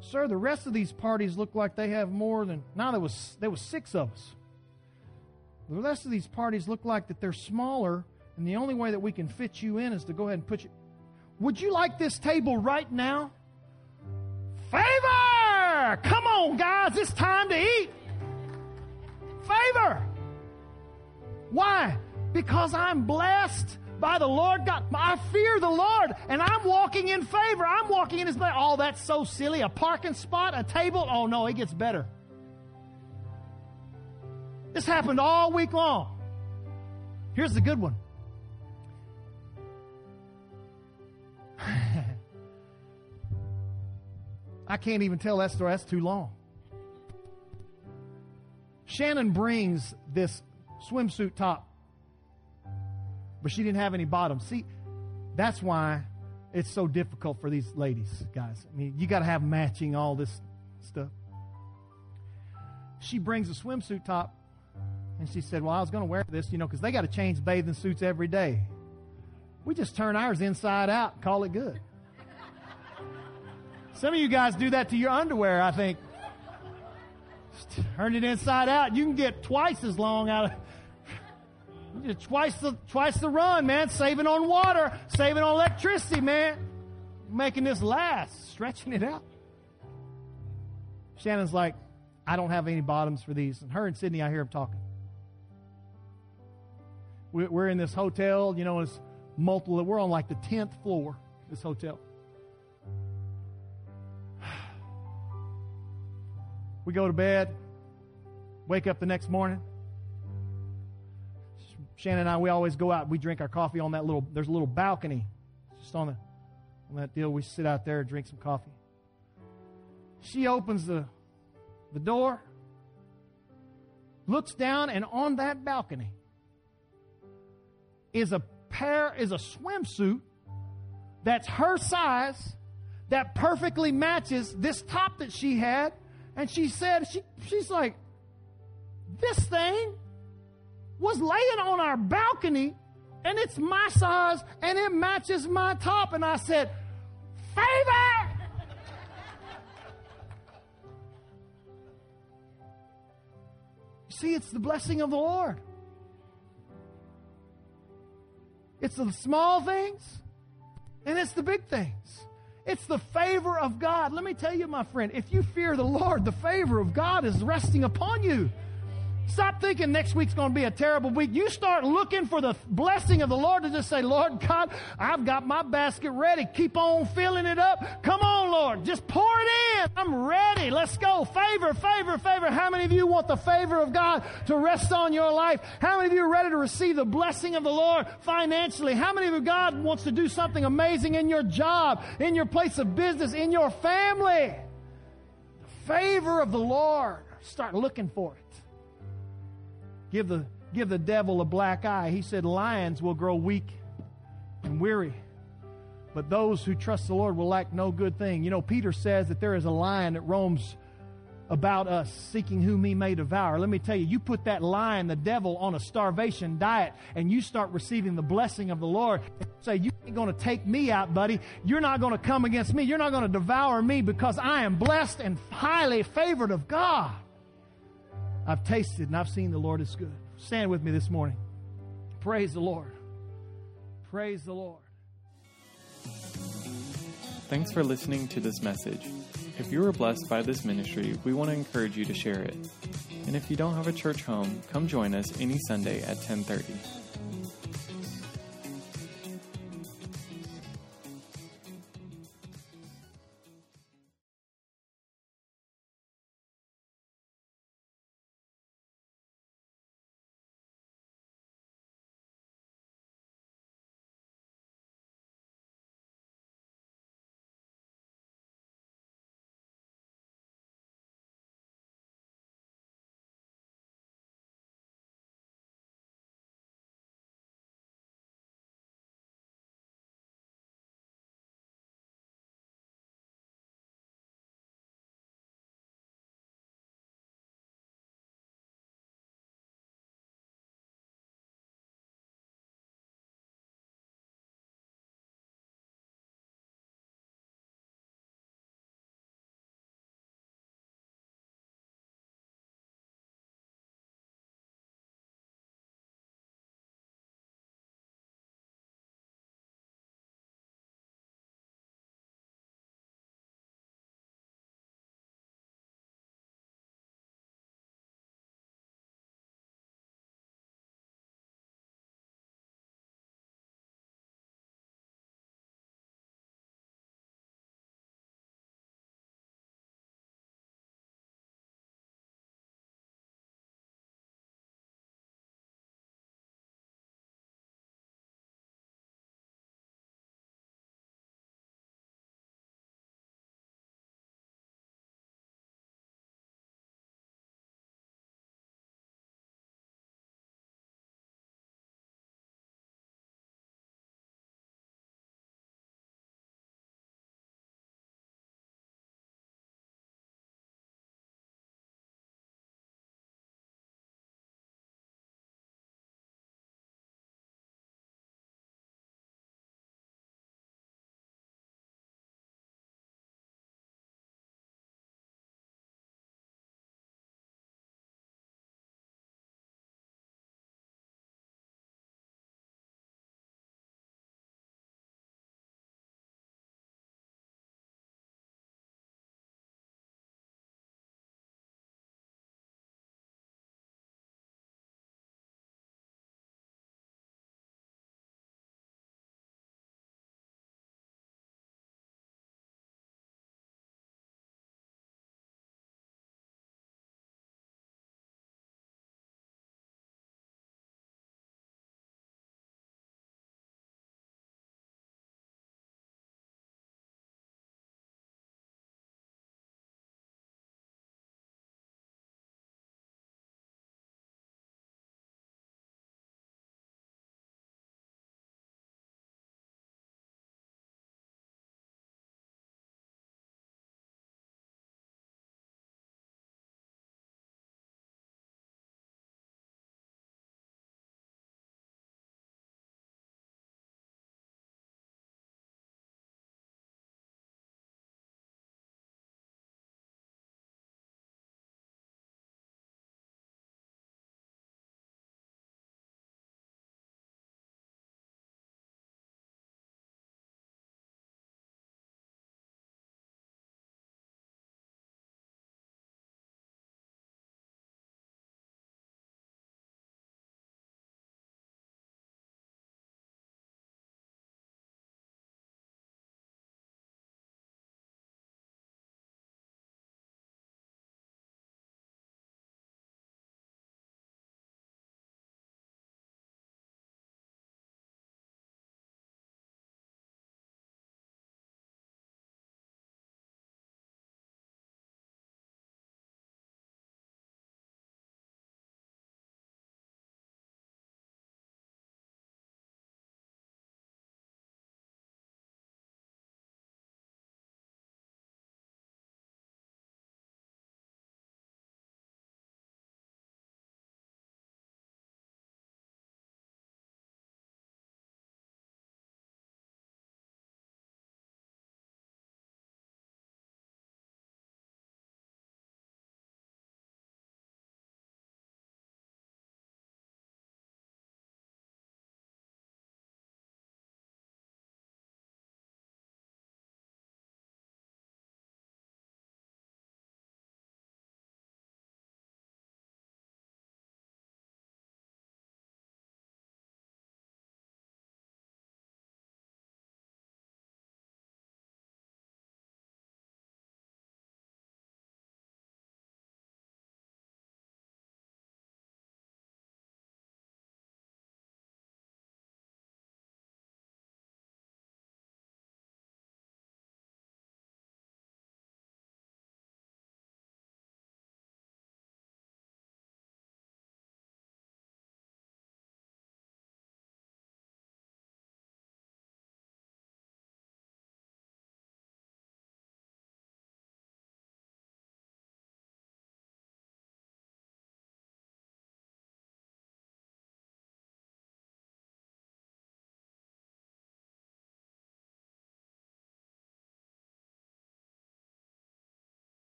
Sir, the rest of these parties look like they have more than... No, there was, there was six of us. The rest of these parties look like that they're smaller, and the only way that we can fit you in is to go ahead and put you... Would you like this table right now? Favor! Come on, guys, it's time to eat. Favor! Why? Because I'm blessed by the Lord God. I fear the Lord, and I'm walking in favor. I'm walking in His blessing. Oh, that's so silly. A parking spot, a table. Oh, no, it gets better. This happened all week long. Here's the good one. I can't even tell that story. That's too long. Shannon brings this swimsuit top, but she didn't have any bottom. See, that's why it's so difficult for these ladies, guys. I mean, you got to have matching all this stuff. She brings a swimsuit top. And she said, well, I was going to wear this, you know, because they got to change bathing suits every day. We just turn ours inside out and call it good. Some of you guys do that to your underwear, I think. Turn it inside out. You can get twice as long out of twice the twice the run, man. Saving on water, saving on electricity, man. Making this last, stretching it out. Shannon's like, I don't have any bottoms for these. And her and Sydney, I hear them talking. We're in this hotel, you know, it's multiple. We're on like the tenth floor, this hotel. We go to bed, wake up the next morning. Shannon and I, we always go out. We drink our coffee on that little, there's a little balcony. Just on, the, on that deal, we sit out there and drink some coffee. She opens the, the door, looks down, and on that balcony is a pair, is a swimsuit that's her size that perfectly matches this top that she had. And she said, she she's like, this thing was laying on our balcony, and it's my size, and it matches my top. And I said, favor! See, it's the blessing of the Lord. It's the small things, and it's the big things. It's the favor of God. Let me tell you, my friend, if you fear the Lord, the favor of God is resting upon you. Stop thinking next week's going to be a terrible week. You start looking for the blessing of the Lord to just say, Lord God, I've got my basket ready. Keep on filling it up. Come on, Lord. Just pour it in. I'm ready. Let's go. Favor, favor, favor. How many of you want the favor of God to rest on your life? How many of you are ready to receive the blessing of the Lord financially? How many of you, God wants to do something amazing in your job, in your place of business, in your family? The favor of the Lord. Start looking for it. Give the, give the devil a black eye. He said, lions will grow weak and weary, but those who trust the Lord will lack no good thing. You know, Peter says that there is a lion that roams about us, seeking whom he may devour. Let me tell you, you put that lion, the devil, on a starvation diet, and you start receiving the blessing of the Lord. Say, you ain't going to take me out, buddy. You're not going to come against me. You're not going to devour me, because I am blessed and highly favored of God. I've tasted and I've seen the Lord is good. Stand with me this morning. Praise the Lord. Praise the Lord. Thanks for listening to this message. If you were blessed by this ministry, we want to encourage you to share it. And if you don't have a church home, come join us any Sunday at ten thirty.